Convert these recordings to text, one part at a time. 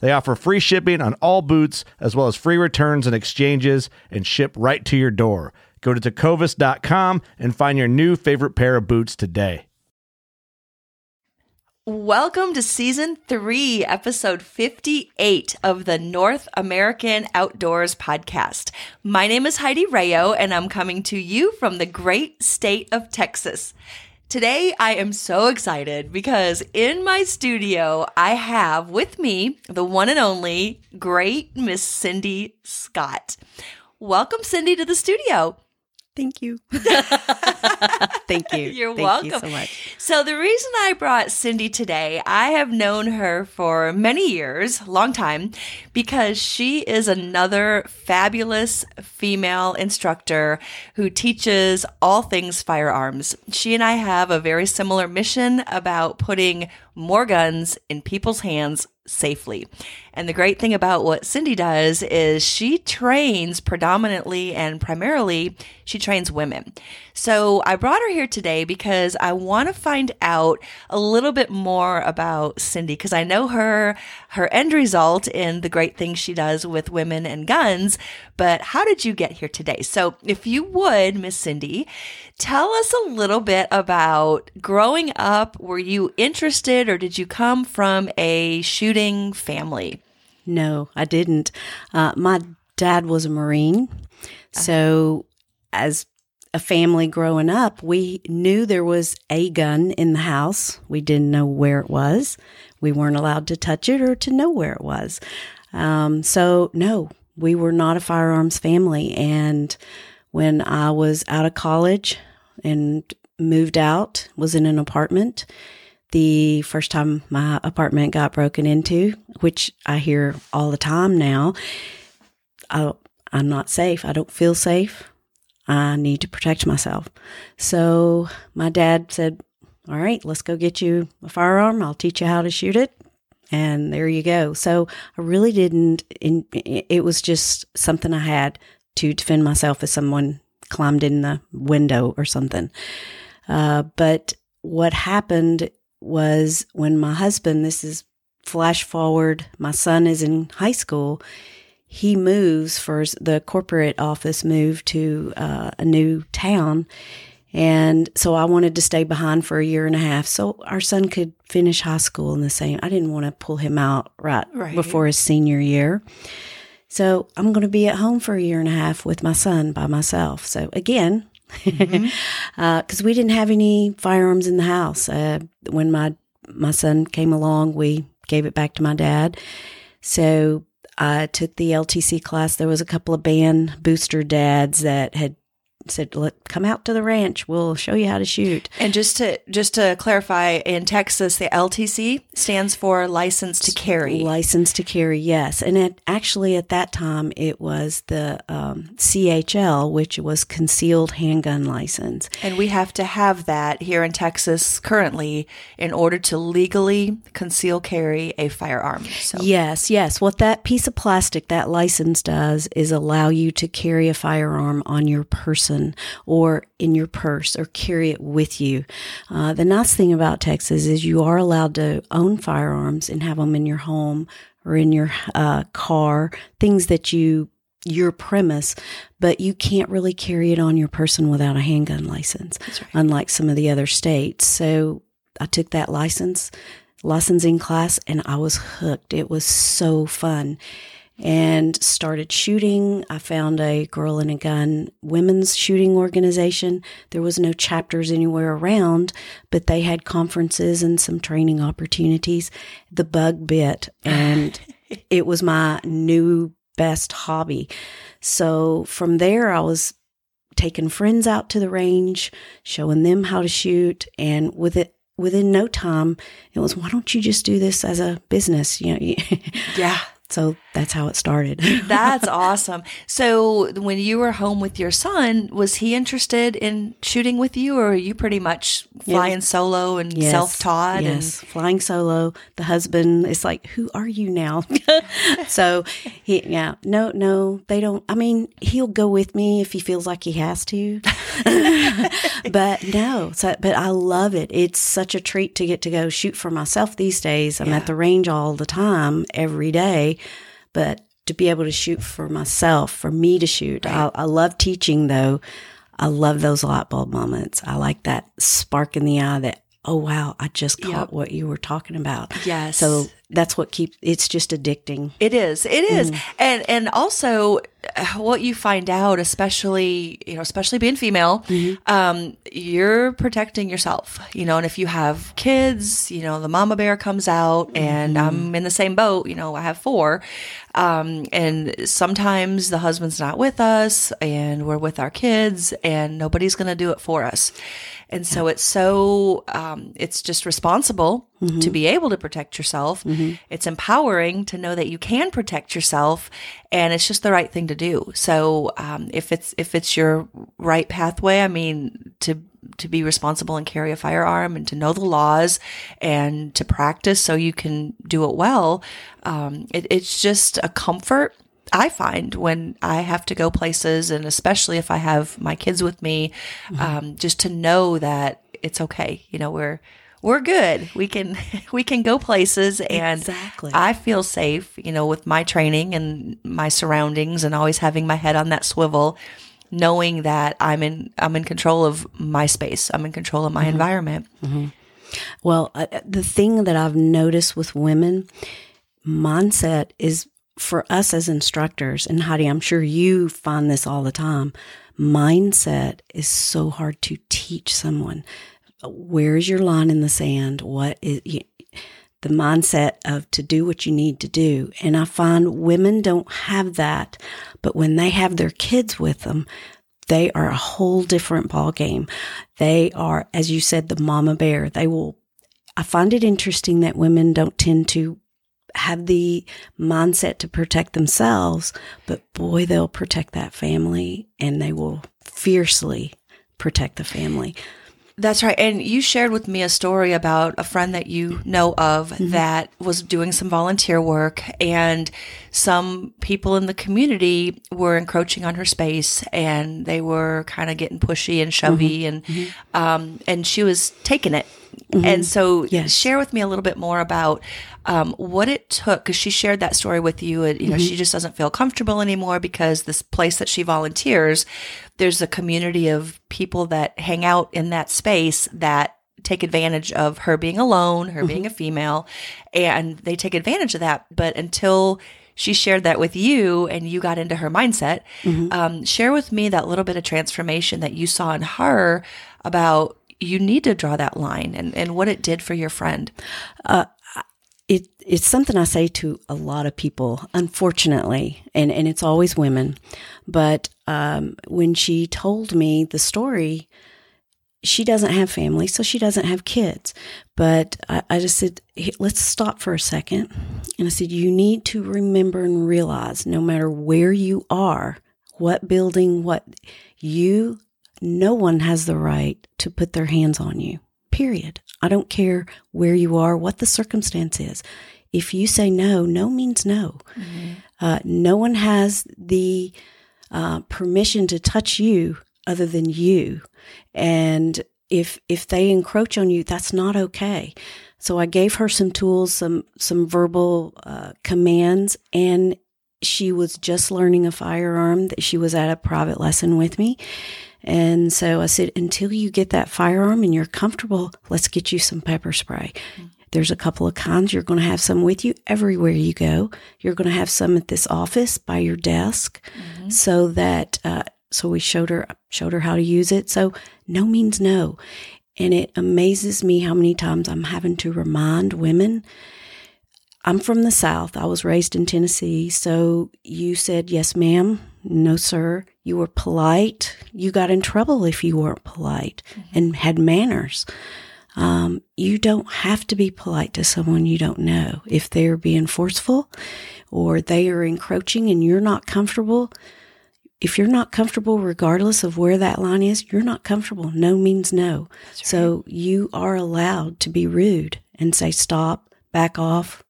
They offer free shipping on all boots, as well as free returns and exchanges, and ship right to your door. Go to Tecovas.com and find your new favorite pair of boots today. Welcome to Season 3, Episode 58 of the North American Outdoors Podcast. My name is Heidi Rayo, and I'm coming to you from the great state of Texas. Today, I am so excited because in my studio, I have with me the one and only great Miss Cindy Scott. Welcome, Cindy, to the studio. Thank you. Thank you. You're welcome. Thank you so much. So the reason I brought Cindy today, I have known her for many years, long time, because she is another fabulous female instructor who teaches all things firearms. She and I have a very similar mission about putting more guns in people's hands safely. And the great thing about what Cindy does is she trains predominantly and primarily, she trains women. So I brought her here today because I want to find out a little bit more about Cindy, because I know her end result in the great things she does with women and guns, but how did you get here today? So if you would, Miss Cindy, tell us a little bit about growing up. Were you interested, or did you come from a shooting family? No, I didn't. My dad was a Marine. So as a family growing up, we knew there was a gun in the house. We didn't know where it was. We weren't allowed to touch it or to know where it was. So no, we were not a firearms family. And when I was out of college and moved out, was in an apartment, the first time my apartment got broken into, which I hear all the time now, I'm not safe. I don't feel safe. I need to protect myself. So my dad said, all right, let's go get you a firearm. I'll teach you how to shoot it. And there you go. So I really didn't, it was just something I had to defend myself if someone climbed in the window or something. But what happened was when my husband, this is flash forward, my son is in high school. He moves for the corporate office, moved to a new town. And so I wanted to stay behind for a year and a half so our son could finish high school in the same. I didn't want to pull him out right before his senior year. So I'm going to be at home for a year and a half with my son by myself. So again, because we didn't have any firearms in the house. When my son came along, we gave it back to my dad. So I took the LTC class. There was a couple of band booster dads that had said, "Look, come out to the ranch. We'll show you how to shoot." And just to clarify, in Texas, the LTC stands for License to Carry. License to Carry, yes. And it actually at that time it was the CHL, which was Concealed Handgun License. And we have to have that here in Texas currently in order to legally conceal carry a firearm. So. Yes. What that piece of plastic, that license does is allow you to carry a firearm on your person or in your purse or carry it with you. The nice thing about Texas is you are allowed to own firearms and have them in your home or in your car, things that your premise, but you can't really carry it on your person without a handgun license, That's right. unlike some of the other states. So I took that licensing class and I was hooked. It was so fun. And started shooting. I found a Girl and a Gun women's shooting organization. There was no chapters anywhere around, but they had conferences and some training opportunities. The bug bit, and it was my new best hobby. So from there, I was taking friends out to the range, showing them how to shoot, and within no time, it was, why don't you just do this as a business? You know, yeah. So that's how it started. That's awesome. So when you were home with your son, was he interested in shooting with you, or are you pretty much flying solo and self-taught? Yes, and flying solo. The husband is like, "Who are you now?" So no, they don't. I mean, he'll go with me if he feels like he has to. But no, but I love it. It's such a treat to get to go shoot for myself these days. I'm at the range all the time, every day, but to be able to shoot for myself, for me to shoot. Right. I love teaching though. I love those light bulb moments. I like that spark in the eye that, oh wow, I just caught what you were talking about. Yes. So that's what keeps, it's just addicting. It is. Mm. And also what you find out, especially being female, mm-hmm. You're protecting yourself, and if you have kids, the mama bear comes out, and mm-hmm. I'm in the same boat, I have four, and sometimes the husband's not with us and we're with our kids and nobody's going to do it for us. And so it's so, it's just responsible mm-hmm. to be able to protect yourself. Mm-hmm. It's empowering to know that you can protect yourself, and it's just the right thing to do. So, if it's your right pathway, I mean, to be responsible and carry a firearm and to know the laws and to practice so you can do it well. It's just a comfort I find when I have to go places, and especially if I have my kids with me, mm-hmm. Just to know that it's okay. We're good. We can go places, and exactly. I feel safe, with my training and my surroundings and always having my head on that swivel, knowing that I'm in control of my space. I'm in control of my mm-hmm. environment. Mm-hmm. Well, the thing that I've noticed with women mindset is, for us as instructors, and Heidi, I'm sure you find this all the time, mindset is so hard to teach someone. Where is your line in the sand? What is the mindset of to do what you need to do? And I find women don't have that, but when they have their kids with them, they are a whole different ball game. They are, as you said, the mama bear. I find it interesting that women don't tend to have the mindset to protect themselves, but boy, they'll protect that family, and they will fiercely protect the family. That's right. And you shared with me a story about a friend that you know of mm-hmm. that was doing some volunteer work, and some people in the community were encroaching on her space, and they were kind of getting pushy and shovey mm-hmm. and, mm-hmm. And she was taking it. Mm-hmm. And so share with me a little bit more about what it took, because she shared that story with you, and mm-hmm. She just doesn't feel comfortable anymore because this place that she volunteers, there's a community of people that hang out in that space that take advantage of her being alone, her mm-hmm. being a female, and they take advantage of that. But until she shared that with you and you got into her mindset, mm-hmm. Share with me that little bit of transformation that you saw in her about you need to draw that line, and what it did for your friend. It's something I say to a lot of people, unfortunately, and it's always women. But when she told me the story, she doesn't have family, so she doesn't have kids. But I just said, hey, let's stop for a second. And I said, you need to remember and realize no matter where you are, what building, no one has the right to put their hands on you. Period. I don't care where you are, what the circumstance is. If you say no, no means no. Mm-hmm. No one has the permission to touch you other than you. And if they encroach on you, that's not okay. So I gave her some tools, some verbal commands, and she was just learning a firearm. That she was at a private lesson with me. And so I said, until you get that firearm and you're comfortable, let's get you some pepper spray. Mm-hmm. There's a couple of kinds. You're going to have some with you everywhere you go. You're going to have some at this office by your desk, mm-hmm. so that, so we showed her how to use it. So no means no. And it amazes me how many times I'm having to remind women. I'm from the South. I was raised in Tennessee. So you said, yes, ma'am. No, sir. You were polite. You got in trouble if you weren't polite, mm-hmm. and had manners. You don't have to be polite to someone you don't know. If they're being forceful or they are encroaching and you're not comfortable, if you're not comfortable, regardless of where that line is, you're not comfortable. No means no. That's right. So you are allowed to be rude and say, stop, back off.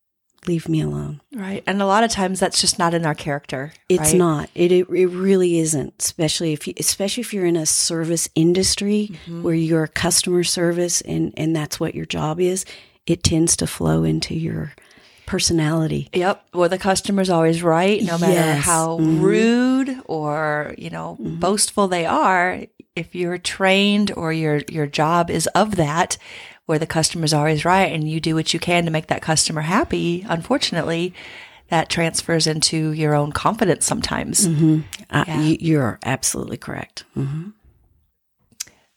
Leave me alone. Right. And a lot of times that's just not in our character. It's right? not. It really isn't, especially if you're in a service industry, mm-hmm. where you're a customer service and that's what your job is. It tends to flow into your personality. Yep. Well, the customer's always right, no matter yes. how mm-hmm. rude or, mm-hmm. boastful they are. If you're trained or your job is of that, where the customer's always right and you do what you can to make that customer happy, unfortunately, that transfers into your own confidence sometimes. Mm-hmm. Yeah. You're absolutely correct. Mm-hmm.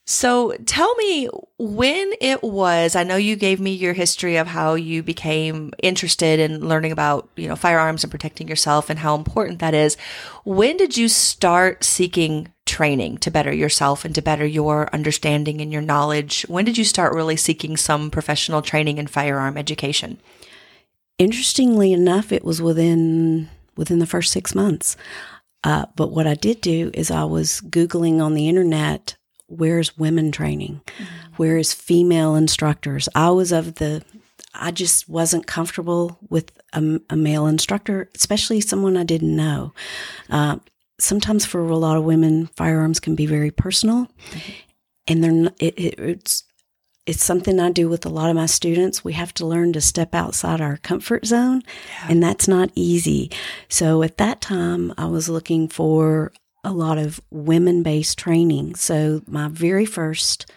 So tell me when it was, I know you gave me your history of how you became interested in learning about, firearms and protecting yourself and how important that is. When did you start seeking training to better yourself and to better your understanding and your knowledge? When did you start really seeking some professional training in firearm education? Interestingly enough, it was within the first 6 months. But what I did do is I was Googling on the internet, where's women training? Mm-hmm. Where is female instructors? I just wasn't comfortable with a male instructor, especially someone I didn't know. Sometimes for a lot of women, firearms can be very personal, mm-hmm. and it's something I do with a lot of my students. We have to learn to step outside our comfort zone, yeah. and that's not easy. So at that time, I was looking for a lot of women-based training. So my very first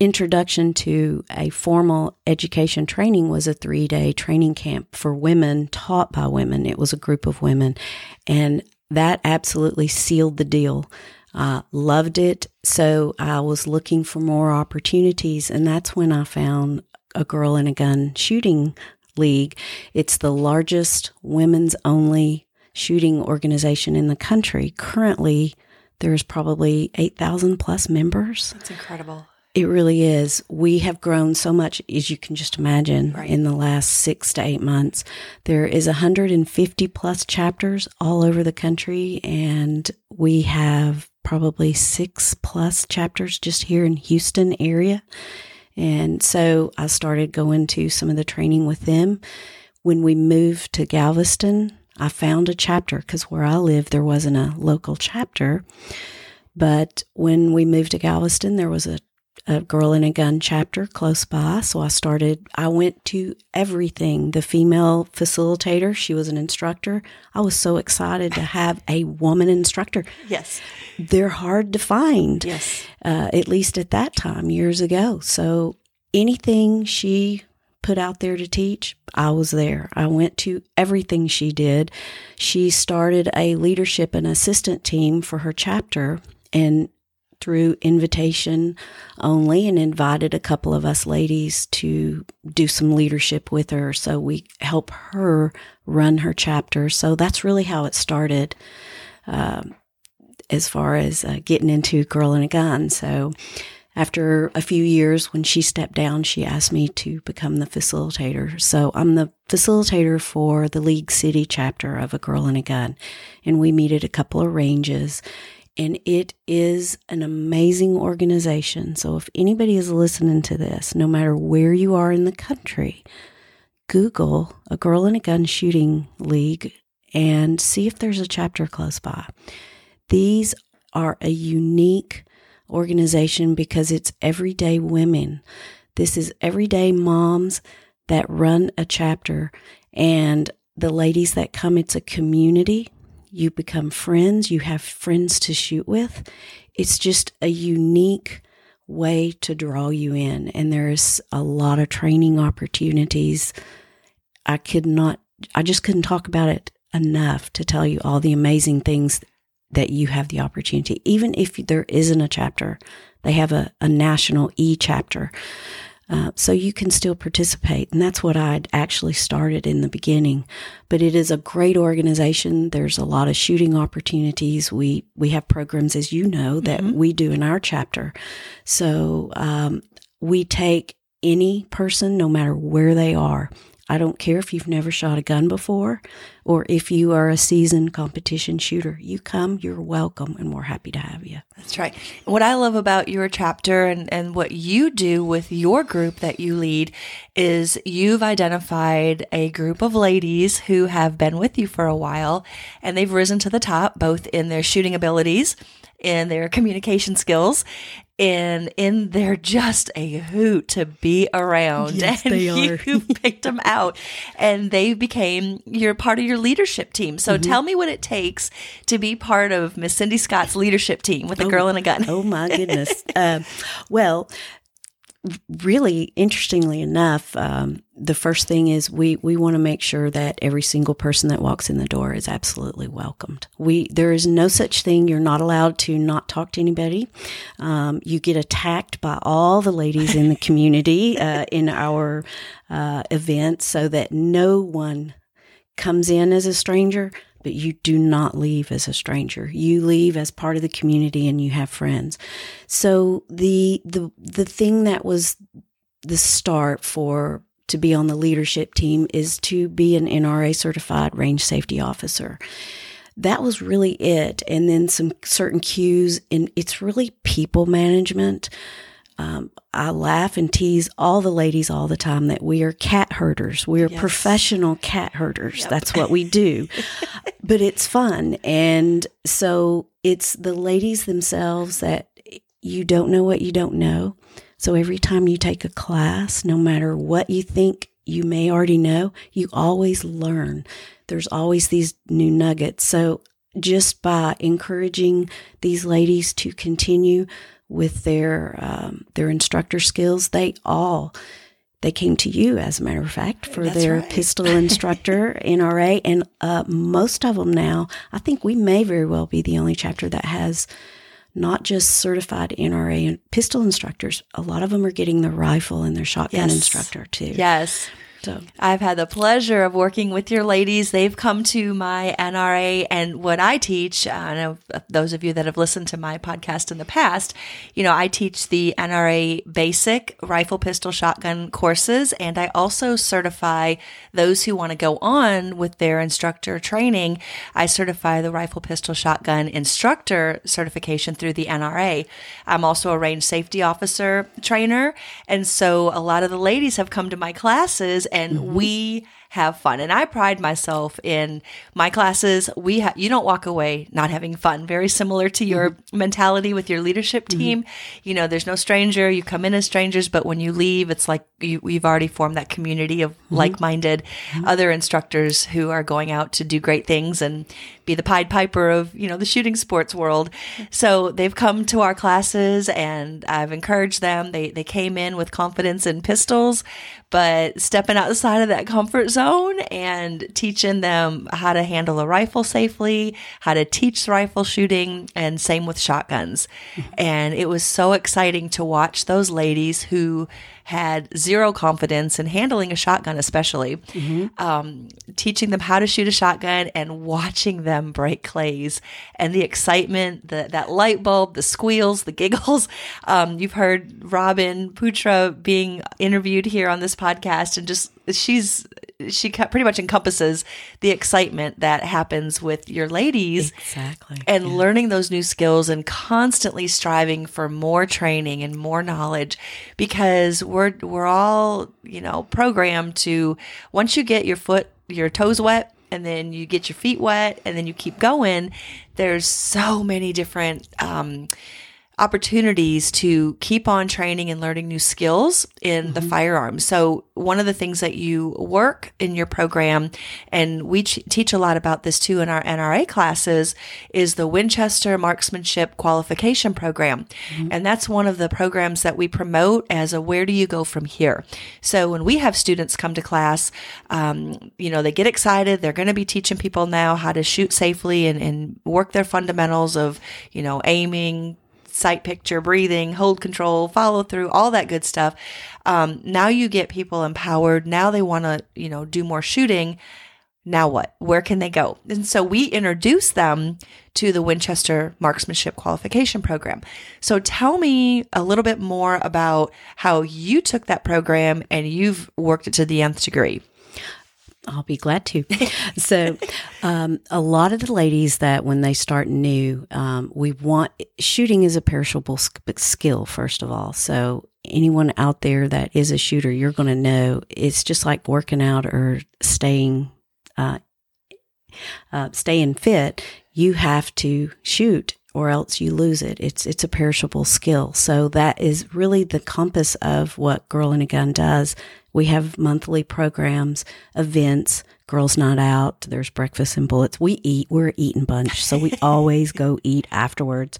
introduction to a formal education training was a 3-day training camp for women taught by women. It was a group of women, and that absolutely sealed the deal. Loved it. So I was looking for more opportunities, and that's when I found a Girl and a Gun shooting league. It's the largest women's only shooting organization in the country. Currently, there's probably 8,000 plus members. That's incredible. It really is. We have grown so much, as you can just imagine, right. in the last 6 to 8 months. There is 150 plus chapters all over the country, and we have probably 6 plus chapters just here in Houston area. And so I started going to some of the training with them. When we moved to Galveston, I found a chapter because where I live, there wasn't a local chapter. But when we moved to Galveston, there was a Girl and a Gun chapter close by. So I went to everything. The female facilitator, she was an instructor. I was so excited to have a woman instructor. Yes. They're hard to find. Yes. At least at that time, years ago. So anything she put out there to teach, I was there. I went to everything she did. She started a leadership and assistant team for her chapter, and through invitation only, and invited a couple of us ladies to do some leadership with her. So we help her run her chapter. So that's really how it started as far as getting into Girl and a Gun. So after a few years, when she stepped down, she asked me to become the facilitator. So I'm the facilitator for the League City chapter of A Girl and a Gun. And we meet at a couple of ranges. And it is an amazing organization. So if anybody is listening to this, no matter where you are in the country, Google A Girl and a Gun Shooting League and see if there's a chapter close by. These are a unique organization because it's everyday women. This is everyday moms that run a chapter. And the ladies that come, it's a community. You become friends. You have friends to shoot with. It's just a unique way to draw you in. And there's a lot of training opportunities. I just couldn't talk about it enough to tell you all the amazing things that you have the opportunity. Even if there isn't a chapter, they have a national e-chapter. So you can still participate. And that's what I'd actually started in the beginning. But it is a great organization. There's a lot of shooting opportunities. We have programs, as you know, that we do in our chapter. So we take any person, no matter where they are. I don't care if you've never shot a gun before or if you are a seasoned competition shooter. You come, you're welcome, and we're happy to have you. That's right. What I love about your chapter and what you do with your group that you lead is you've identified a group of ladies who have been with you for a while, and they've risen to the top, both in their shooting abilities, in their communication skills, and in they're just a hoot to be around. Yes, and they are. You picked them out and they became your part of your leadership team. So tell me what it takes to be part of Miss Cindy Scott's leadership team with A Girl and a Gun. Oh my goodness. Well, really interestingly enough, the first thing is we want to make sure that every single person that walks in the door is absolutely welcomed. There is no such thing. You're not allowed to not talk to anybody. You get attacked by all the ladies in the community in our events, so that no one comes in as a stranger. But you do not leave as a stranger. You leave as part of the community, and you have friends. So the thing that was the start for to be on the leadership team is to be an NRA certified range safety officer. That was really it, and then some certain cues, and it's really people management. I laugh and tease all the ladies all the time that we are cat herders. We are professional cat herders. Yep. That's what we do. But it's fun. And so it's the ladies themselves that you don't know what you don't know. So every time you take a class, no matter what you think you may already know, you always learn. There's always these new nuggets. So just by encouraging these ladies to continue with their instructor skills, they came to you, as a matter of fact, for pistol instructor, NRA, and most of them now, I think we may very well be the only chapter that has not just certified NRA and pistol instructors. A lot of them are getting their rifle and their shotgun instructor too. Yes. So I've had the pleasure of working with your ladies. They've come to my NRA, and what I teach, I know those of you that have listened to my podcast in the past, you know, I teach the NRA basic rifle, pistol, shotgun courses, and I also certify those who want to go on with their instructor training. I certify the rifle, pistol, shotgun instructor certification through the NRA. I'm also a range safety officer trainer, and so a lot of the ladies have come to my classes, and we have fun. And I pride myself in my classes. You don't walk away not having fun. Very similar to your mentality with your leadership team. You know, there's no stranger. You come in as strangers, but when you leave, it's like you've already formed that community of like-minded other instructors who are going out to do great things and be the Pied Piper of, you know, the shooting sports world. So they've come to our classes, and I've encouraged them. They came in with confidence in pistols, but stepping outside of that comfort zone and teaching them how to handle a rifle safely, how to teach rifle shooting, and same with shotguns. And it was so exciting to watch those ladies who had zero confidence in handling a shotgun, especially, teaching them how to shoot a shotgun and watching them break clays and the excitement, that light bulb, the squeals, the giggles. You've heard Robin Putra being interviewed here on this podcast, and just she pretty much encompasses the excitement that happens with your ladies. Exactly. And learning those new skills and constantly striving for more training and more knowledge, because we're all, programmed to, once you get your toes wet, and then you get your feet wet, and then you keep going, there's so many different opportunities to keep on training and learning new skills in the firearms. So one of the things that you work in your program, and we teach a lot about this too in our NRA classes, is the Winchester Marksmanship Qualification Program. And that's one of the programs that we promote as a where do you go from here. So when we have students come to class, they get excited. They're going to be teaching people now how to shoot safely and work their fundamentals of, aiming, sight picture, breathing, hold control, follow through, all that good stuff. Now you get people empowered. Now they want to, do more shooting. Now what? Where can they go? And so we introduce them to the Winchester Marksmanship Qualification Program. So tell me a little bit more about how you took that program and you've worked it to the nth degree. I'll be glad to. So a lot of the ladies that when they start new, shooting is a perishable skill, first of all. So anyone out there that is a shooter, you're going to know it's just like working out or staying fit. You have to shoot or else you lose it. It's a perishable skill. So that is really the compass of what Girl and a Gun does. We have monthly programs, events, girls' night out. There's breakfast and bullets. We eat. We're an eating bunch, so we always go eat afterwards.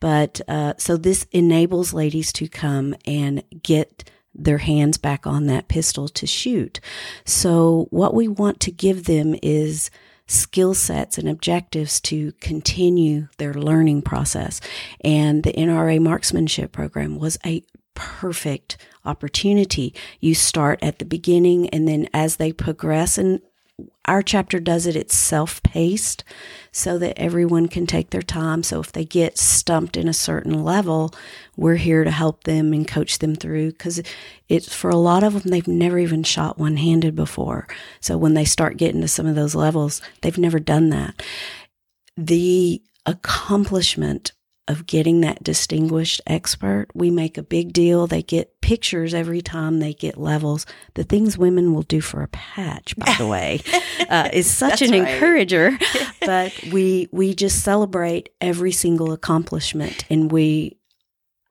But so this enables ladies to come and get their hands back on that pistol to shoot. So what we want to give them is skill sets and objectives to continue their learning process. And the NRA Marksmanship Program was a perfect opportunity. You start at the beginning, and then as they progress, and our chapter does it, it's self-paced so that everyone can take their time. So if they get stumped in a certain level, we're here to help them and coach them through, because it's for a lot of them, they've never even shot one-handed before. So when they start getting to some of those levels, they've never done that. The accomplishment of getting that distinguished expert, we make a big deal. They get pictures every time they get levels. The things women will do for a patch, by the way, is such an encourager. But we just celebrate every single accomplishment. And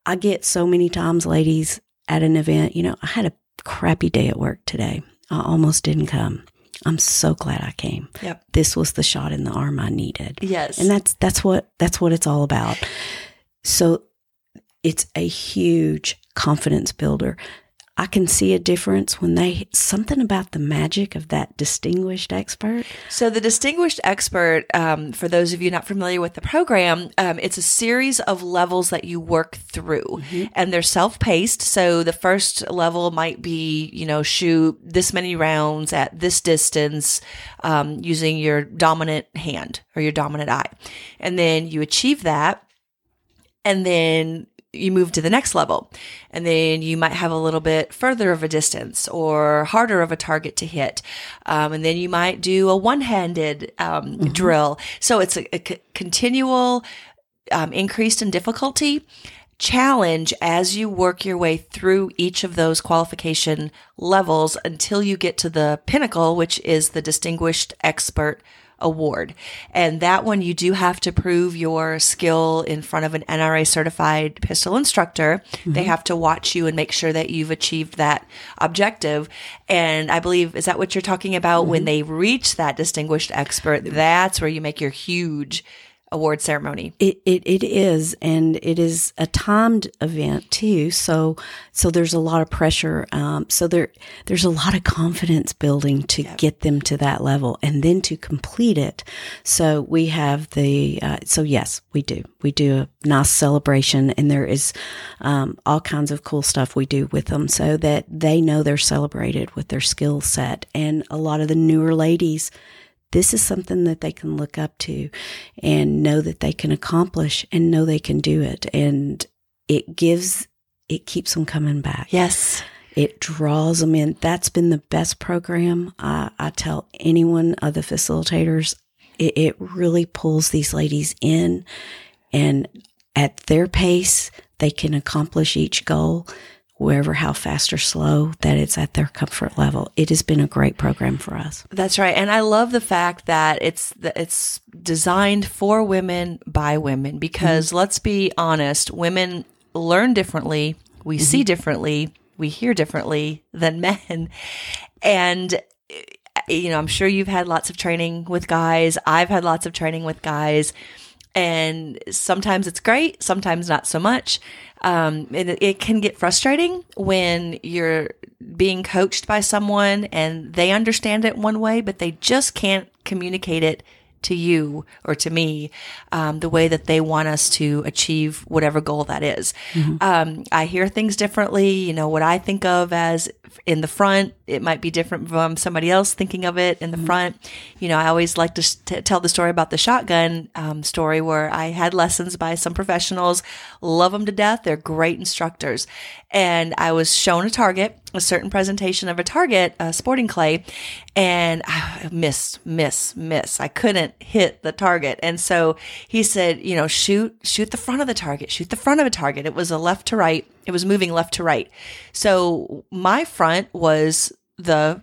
I get so many times, ladies, at an event, I had a crappy day at work today. I almost didn't come. I'm so glad I came. Yep. This was the shot in the arm I needed. Yes. And that's what it's all about. So it's a huge confidence builder. I can see a difference when something about the magic of that distinguished expert. So the distinguished expert, for those of you not familiar with the program, it's a series of levels that you work through, and they're self-paced. So the first level might be, shoot this many rounds at this distance, using your dominant hand or your dominant eye. And then you achieve that. And then you move to the next level, and then you might have a little bit further of a distance or harder of a target to hit. And then you might do a one-handed drill. So it's a continual increase in difficulty challenge as you work your way through each of those qualification levels until you get to the pinnacle, which is the Distinguished Expert Award. And that one, you do have to prove your skill in front of an NRA certified pistol instructor. They have to watch you and make sure that you've achieved that objective. And I believe, is that what you're talking about? When they reach that distinguished expert, that's where you make your huge award ceremony. It is, and it is a timed event too. So there's a lot of pressure. So there's a lot of confidence building to get them to that level, and then to complete it. So we have the. So yes, we do. We do a nice celebration, and there is all kinds of cool stuff we do with them, so that they know they're celebrated with their skill set. And a lot of the newer ladies, this is something that they can look up to and know that they can accomplish and know they can do it. And it keeps them coming back. Yes. It draws them in. That's been the best program. I tell anyone, other facilitators, it really pulls these ladies in, and at their pace, they can accomplish each goal, wherever, how fast or slow, that it's at their comfort level. It has been a great program for us. That's right. And I love the fact that it's designed for women by women, because let's be honest, women learn differently, we see differently, we hear differently than men. And you know, I'm sure you've had lots of training with guys. I've had lots of training with guys. And sometimes it's great, sometimes not so much. It can get frustrating when you're being coached by someone and they understand it one way, but they just can't communicate it to you or to me the way that they want us to achieve whatever goal that is. I hear things differently. You know, what I think of as in the front, it might be different from somebody else thinking of it in the front. You know, I always like to tell the story about the shotgun story, where I had lessons by some professionals. Love them to death. They're great instructors. And I was shown a target, a certain presentation of a target, a sporting clay, and I miss. I couldn't hit the target. And so he said, you know, shoot the front of the target, shoot the front of a target. It was a left to right. It was moving left to right. So my front was the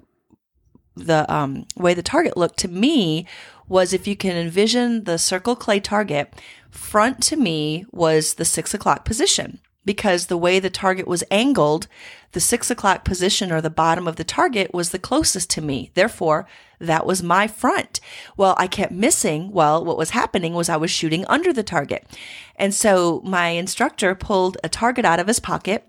way the target looked to me was, if you can envision the circle clay target, front to me was the 6 o'clock position. Because the way the target was angled, the 6 o'clock position, or the bottom of the target, was the closest to me. Therefore, that was my front. Well, I kept missing. Well, what was happening was I was shooting under the target. And so my instructor pulled a target out of his pocket,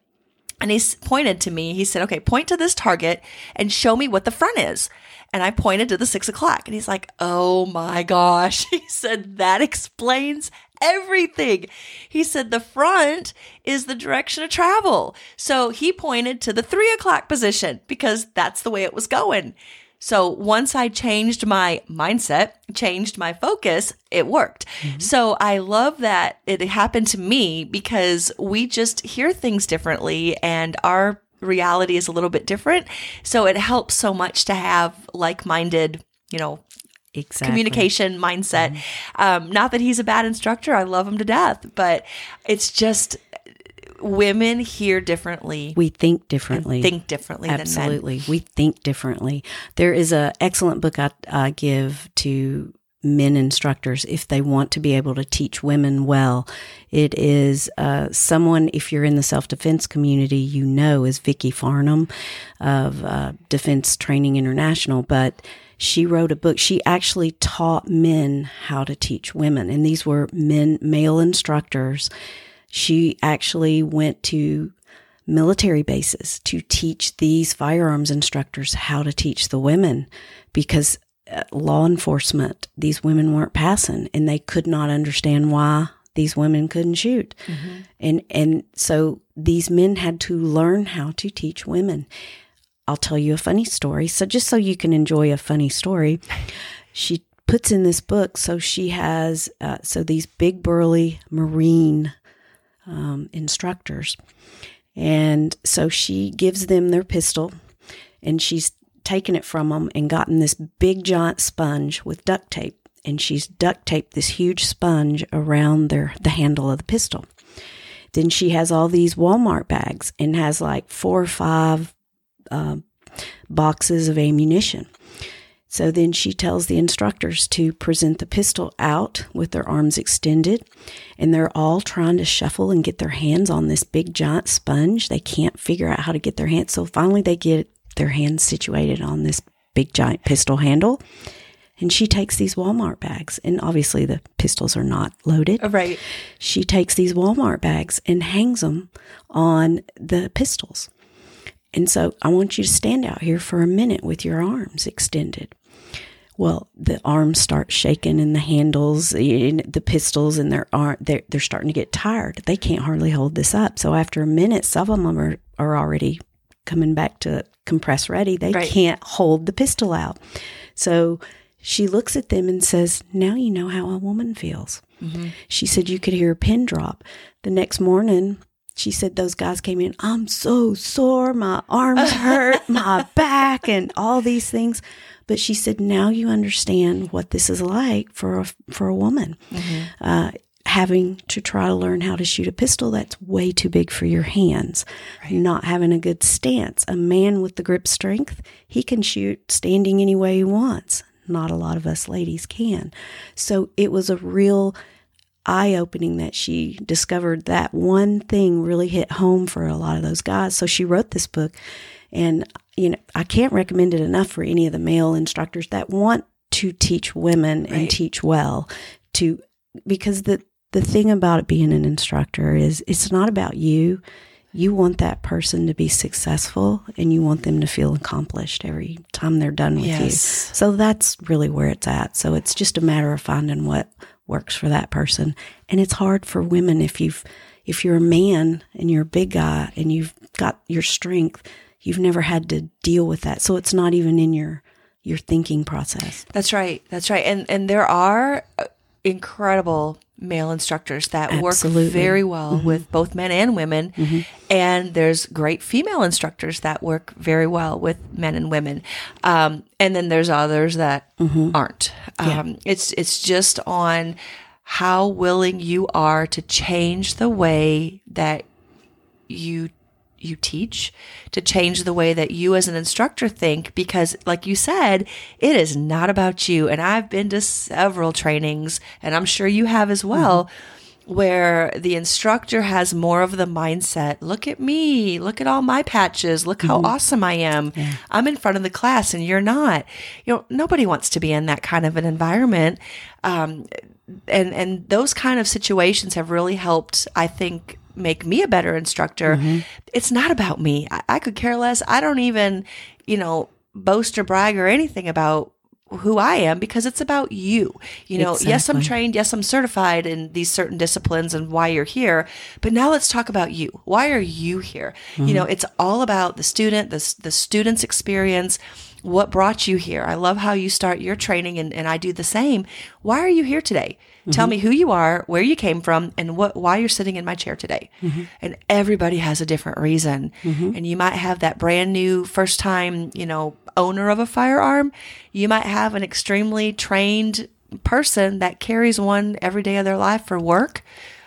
and he pointed to me. He said, okay, point to this target and show me what the front is. And I pointed to the 6 o'clock, and he's like, oh my gosh. He said, that explains everything. He said, the front is the direction of travel. So he pointed to the 3 o'clock position, because that's the way it was going. So once I changed my mindset, changed my focus, it worked. So I love that it happened to me, because we just hear things differently, and our reality is a little bit different. So it helps so much to have like-minded, you know, communication mindset. Not that he's a bad instructor. I love him to death, but it's just women hear differently. We think differently. Absolutely. Than men. We think differently. There is an excellent book I give to men instructors if they want to be able to teach women well. It is someone, if you're in the self-defense community, you know, is Vicki Farnham of Defense Training International, but she wrote a book. She actually taught men how to teach women, and these were male instructors. She actually went to military bases to teach these firearms instructors how to teach the women, because law enforcement, these women weren't passing, and they could not understand why these women couldn't shoot. And so these men had to learn how to teach women. I'll tell you a funny story. So just so you can enjoy a funny story, she puts in this book. So she has, so these big burly Marine instructors. And so she gives them their pistol, and she's taken it from them and gotten this big giant sponge with duct tape. And she's duct taped this huge sponge around the handle of the pistol. Then she has all these Walmart bags and has like 4 or 5 boxes of ammunition. So then she tells the instructors to present the pistol out with their arms extended, and they're all trying to shuffle and get their hands on this big giant sponge. They can't figure out how to get their hands. So finally they get their hands situated on this big giant pistol handle, And she takes these Walmart bags, and obviously the pistols are not loaded. Right. She takes these Walmart bags and hangs them on the pistols. And so I want you to stand out here for a minute with your arms extended. Well, the arms start shaking and the handles, and the pistols, and they're starting to get tired. They can't hardly hold this up. So after a minute, some of them are already coming back to compress ready. They right. can't hold the pistol out. So she looks at them and says, now you know how a woman feels. Mm-hmm. She said you could hear a pin drop. The next morning, she said those guys came in, I'm so sore, my arms hurt, my back, and all these things. But she said, now you understand what this is like for a woman. Mm-hmm. Having to try to learn how to shoot a pistol that's way too big for your hands. Right. Not having a good stance. A man with the grip strength, he can shoot standing any way he wants. Not a lot of us ladies can. So it was a real eye-opening that she discovered that one thing really hit home for a lot of those guys. So she wrote this book, and you know, I can't recommend it enough for any of the male instructors that want to teach women right. and teach well, to because the thing about it being an instructor is it's not about you. You want that person to be successful, and you want them to feel accomplished every time they're done with yes. you. So that's really where it's at. So it's just a matter of finding what works for that person. And it's hard for women if you're a man and you're a big guy and you've got your strength, you've never had to deal with that. So it's not even in your thinking process. That's right. That's right. And there are incredible male instructors that Absolutely. Work very well mm-hmm. with both men and women. Mm-hmm. And there's great female instructors that work very well with men and women. And then there's others that mm-hmm. aren't. It's just on how willing you are to change the way that you teach, to change the way that you as an instructor think, because like you said, it is not about you. And I've been to several trainings, and I'm sure you have as well, mm-hmm. where the instructor has more of the mindset, look at me, look at all my patches, look how mm-hmm. awesome I am. Yeah. I'm in front of the class and you're not. You know, nobody wants to be in that kind of an environment. And those kind of situations have really helped, I think, make me a better instructor. Mm-hmm. It's not about me. I could care less. I don't even, boast or brag or anything about who I am, because it's about you. Exactly. Yes, I'm trained. Yes, I'm certified in these certain disciplines and why you're here. But now let's talk about you. Why are you here? Mm-hmm. It's all about the student, the student's experience. What brought you here? I love how you start your training, and I do the same. Why are you here today? Mm-hmm. Tell me who you are, where you came from, and why you're sitting in my chair today. Mm-hmm. And everybody has a different reason. Mm-hmm. And you might have that brand new first time, owner of a firearm. You might have an extremely trained person that carries one every day of their life for work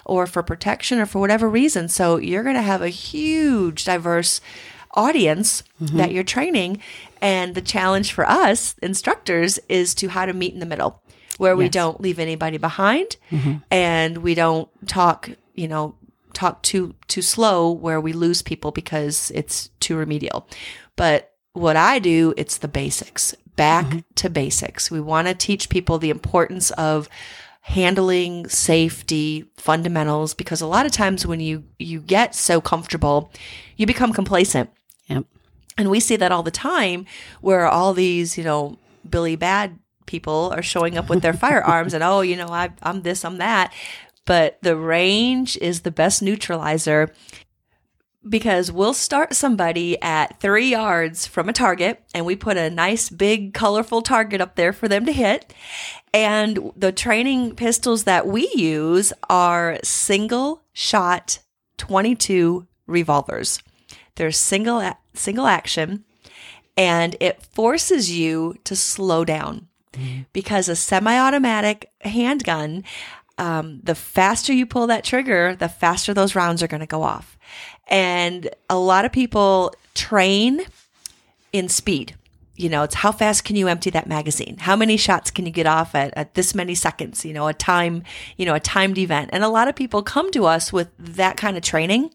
or for protection or for whatever reason. So you're going to have a huge diverse audience mm-hmm. that you're training. And the challenge for us instructors is to how to meet in the middle, where yes. we don't leave anybody behind mm-hmm. and we don't talk too slow where we lose people because it's too remedial. But what I do, it's the basics, back mm-hmm. to basics. We want to teach people the importance of handling, safety, fundamentals, because a lot of times when you get so comfortable, you become complacent. Yep. And we see that all the time, where all these, Billy Bad people are showing up with their firearms and, I'm this, I'm that. But the range is the best neutralizer, because we'll start somebody at 3 yards from a target, and we put a nice, big, colorful target up there for them to hit. And the training pistols that we use are single shot .22 revolvers. They're single action, and it forces you to slow down mm-hmm. because a semi-automatic handgun, the faster you pull that trigger, the faster those rounds are going to go off. And a lot of people train in speed. It's how fast can you empty that magazine? How many shots can you get off at this many seconds? A timed event. And a lot of people come to us with that kind of training,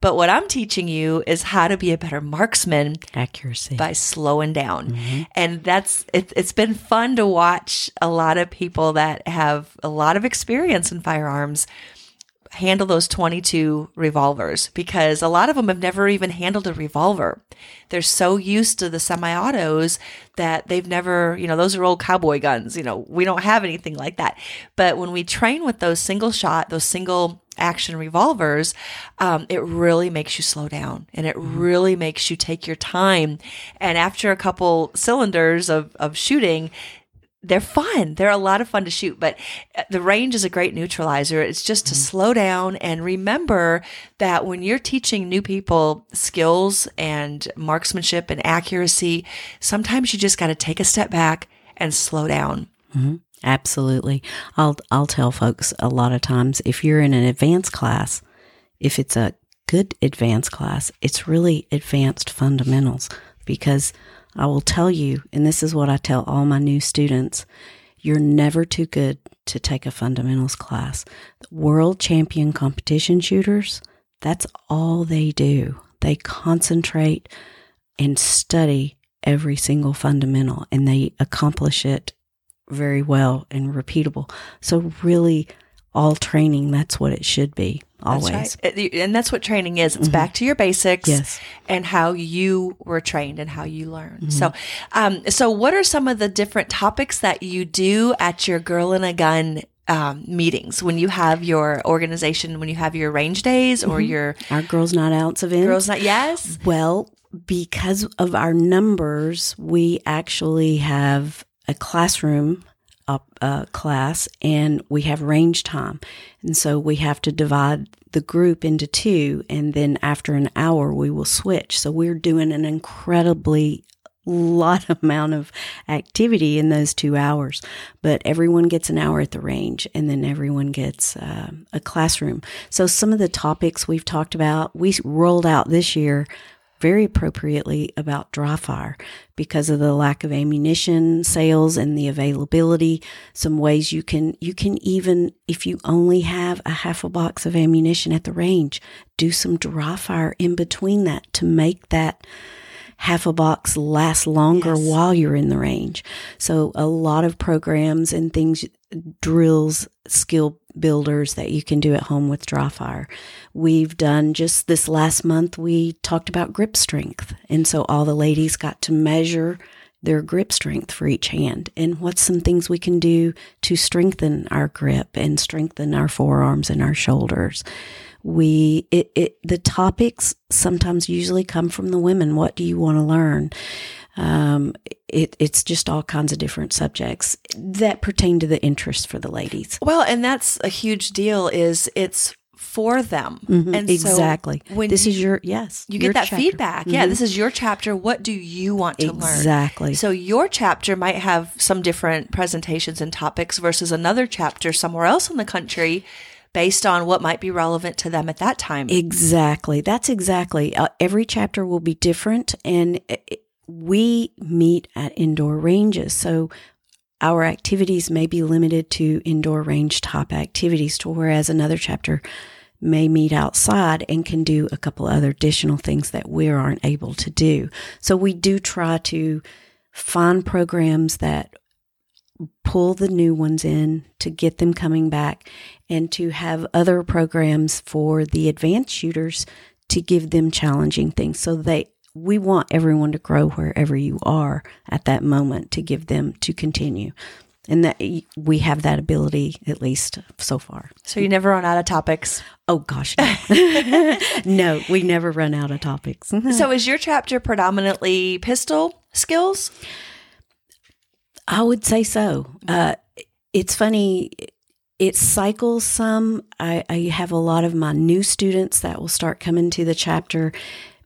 But what I'm teaching you is how to be a better marksman. Accuracy. By slowing down. Mm-hmm. And that's, it's been fun to watch a lot of people that have a lot of experience in firearms handle those 22 revolvers, because a lot of them have never even handled a revolver. They're so used to the semi-autos that they've never, you know, those are old cowboy guns. You know, we don't have anything like that. But when we train with those single shot, those single action revolvers, it really makes you slow down, and it really makes you take your time. And after a couple cylinders of shooting, they're fun. They're a lot of fun to shoot, but the range is a great neutralizer. It's just to slow down and remember that when you're teaching new people skills and marksmanship and accuracy, sometimes you just got to take a step back and slow down. Mm-hmm. Absolutely. I'll tell folks a lot of times, if you're in an advanced class, if it's a good advanced class, it's really advanced fundamentals, because I will tell you, and this is what I tell all my new students, you're never too good to take a fundamentals class. World champion competition shooters, that's all they do. They concentrate and study every single fundamental, and they accomplish it very well and repeatable. So really, all training, that's what it should be. Always. That's right. And that's what training is. It's back to your basics, and how you were trained and how you learn. So what are some of the different topics that you do at your Girl and a Gun meetings when you have your organization, when you have your range days or your... Our Girls Not Outs events. Girls Not, yes. Well, because of our numbers, we actually have a classroom class, and we have range time. And so we have to divide the group into two, and then after an hour we will switch. So we're doing an incredibly lot amount of activity in those 2 hours, but everyone gets an hour at the range, and then everyone gets a classroom. So some of the topics we've talked about, we rolled out this year very appropriately about dry fire because of the lack of ammunition sales and the availability. Some ways you can even, if you only have a half a box of ammunition at the range, do some dry fire in between that to make that half a box last longer while you're in the range. So a lot of programs and things, drills, skill builders that you can do at home with dry fire. We've done, just this last month, we talked about grip strength. And so all the ladies got to measure their grip strength for each hand and what's some things we can do to strengthen our grip and strengthen our forearms and our shoulders. The topics sometimes usually come from the women. What do you want to learn? It's just all kinds of different subjects that pertain to the interests for the ladies. Well, and that's a huge deal, is it's for them. Mm-hmm, and exactly. So when this is your, yes, you get that chapter feedback. Mm-hmm. Yeah. This is your chapter. What do you want to learn? Exactly. So your chapter might have some different presentations and topics versus another chapter somewhere else in the country, based on what might be relevant to them at that time. Exactly. That's exactly. Every chapter will be different, and we meet at indoor ranges. So our activities may be limited to indoor range type activities, to whereas another chapter may meet outside and can do a couple other additional things that we aren't able to do. So we do try to find programs that pull the new ones in to get them coming back, and to have other programs for the advanced shooters to give them challenging things. So we want everyone to grow wherever you are at that moment, to give them to continue. And that we have that ability, at least so far. So you never run out of topics? Oh, gosh. No, no, we never run out of topics. So is your chapter predominantly pistol skills? I would say so. It's funny, it cycles some. I have a lot of my new students that will start coming to the chapter.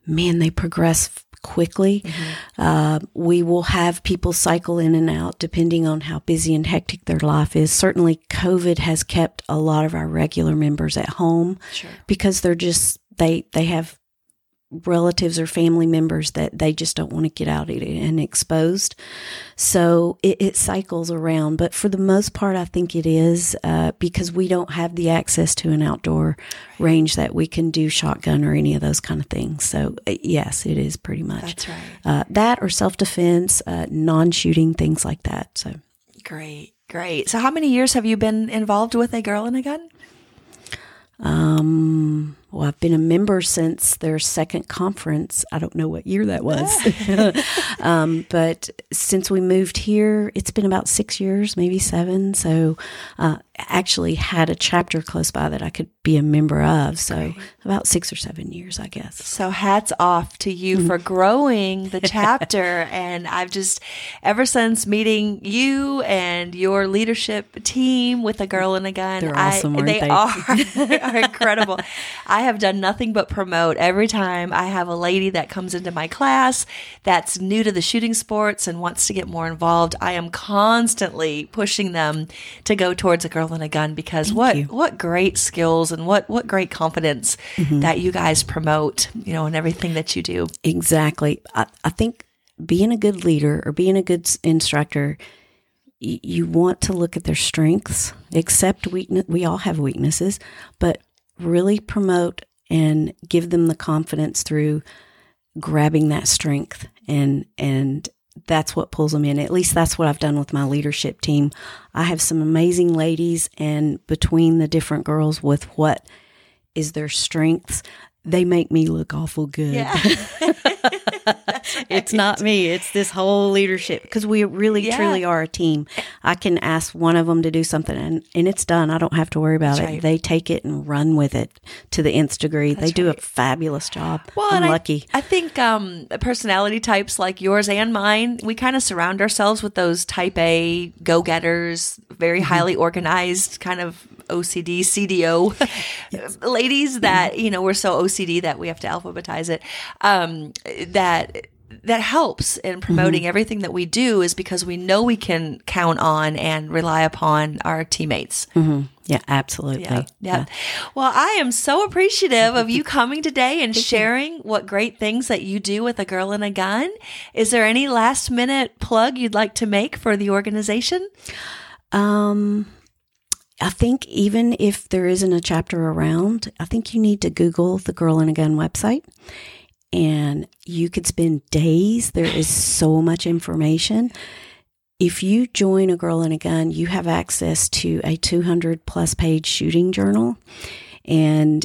Man, they progress quickly. Mm-hmm. We will have people cycle in and out depending on how busy and hectic their life is. Certainly, COVID has kept a lot of our regular members at home because they're just, they have relatives or family members that they just don't want to get out and exposed. So it cycles around. But for the most part, I think it is because we don't have the access to an outdoor range that we can do shotgun or any of those kind of things. So yes, it is pretty much that or self-defense, non-shooting, things like that. So Great. So how many years have you been involved with A Girl and a Gun? Well, I've been a member since their second conference. I don't know what year that was. But since we moved here, it's been about 6 years, maybe 7. So actually had a chapter close by that I could be a member of. So about 6 or 7 years, I guess. So hats off to you for growing the chapter. And I've just, ever since meeting you and your leadership team with A Girl and a Gun, they're awesome, they are incredible. I have done nothing but promote. Every time I have a lady that comes into my class that's new to the shooting sports and wants to get more involved, I am constantly pushing them to go towards A Girl and a Gun, because what great skills and what great confidence that you guys promote, you know, in everything that you do. Exactly. I think being a good leader or being a good instructor, you want to look at their strengths, accept weakness. We all have weaknesses, but really promote and give them the confidence through grabbing that strength, and that's what pulls them in. At least that's what I've done with my leadership team. I have some amazing ladies, and between the different girls with what is their strengths, they make me look awful good. Yeah. It's not me. It's this whole leadership, because we really, truly are a team. I can ask one of them to do something and it's done. I don't have to worry about it. Right. They take it and run with it to the nth degree. They do a fabulous job. Well, I'm lucky. I think personality types like yours and mine, we kind of surround ourselves with those type A go-getters, very highly organized, kind of OCD, CDO ladies that, you know, we're so OCD that we have to alphabetize it. That helps in promoting everything that we do, is because we know we can count on and rely upon our teammates. Yeah, absolutely. Yeah. Well, I am so appreciative of you coming today and sharing what great things that you do with A Girl and a Gun. Is there any last minute plug you'd like to make for the organization? I think even if there isn't a chapter around, I think you need to Google the Girl and a Gun website, and you could spend days. There is so much information. If you join A Girl and a Gun, you have access to a 200 plus page shooting journal, and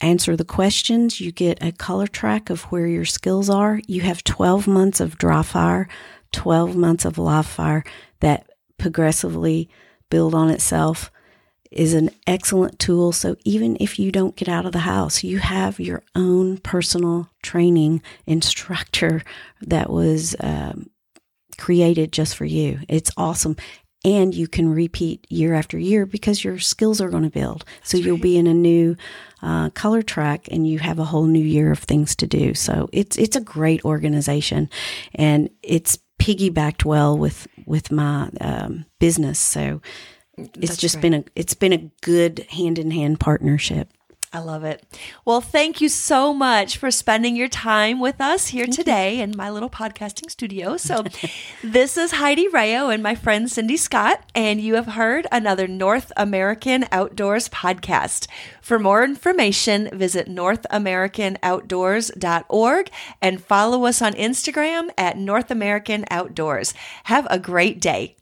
answer the questions. You get a color track of where your skills are. You have 12 months of dry fire, 12 months of live fire that progressively build on itself, is an excellent tool. So even if you don't get out of the house, you have your own personal training instructor that was created just for you. It's awesome. And you can repeat year after year because your skills are going to build. So you'll be in a new color track, and you have a whole new year of things to do. So it's a great organization, and it's piggybacked well with my business. So it's been a good hand-in-hand partnership. I love it. Well, thank you so much for spending your time with us here today in my little podcasting studio. So this is Heidi Rayo and my friend Cindy Scott, and you have heard another North American Outdoors podcast. For more information, visit northamericanoutdoors.org and follow us on Instagram at North American Outdoors. Have a great day.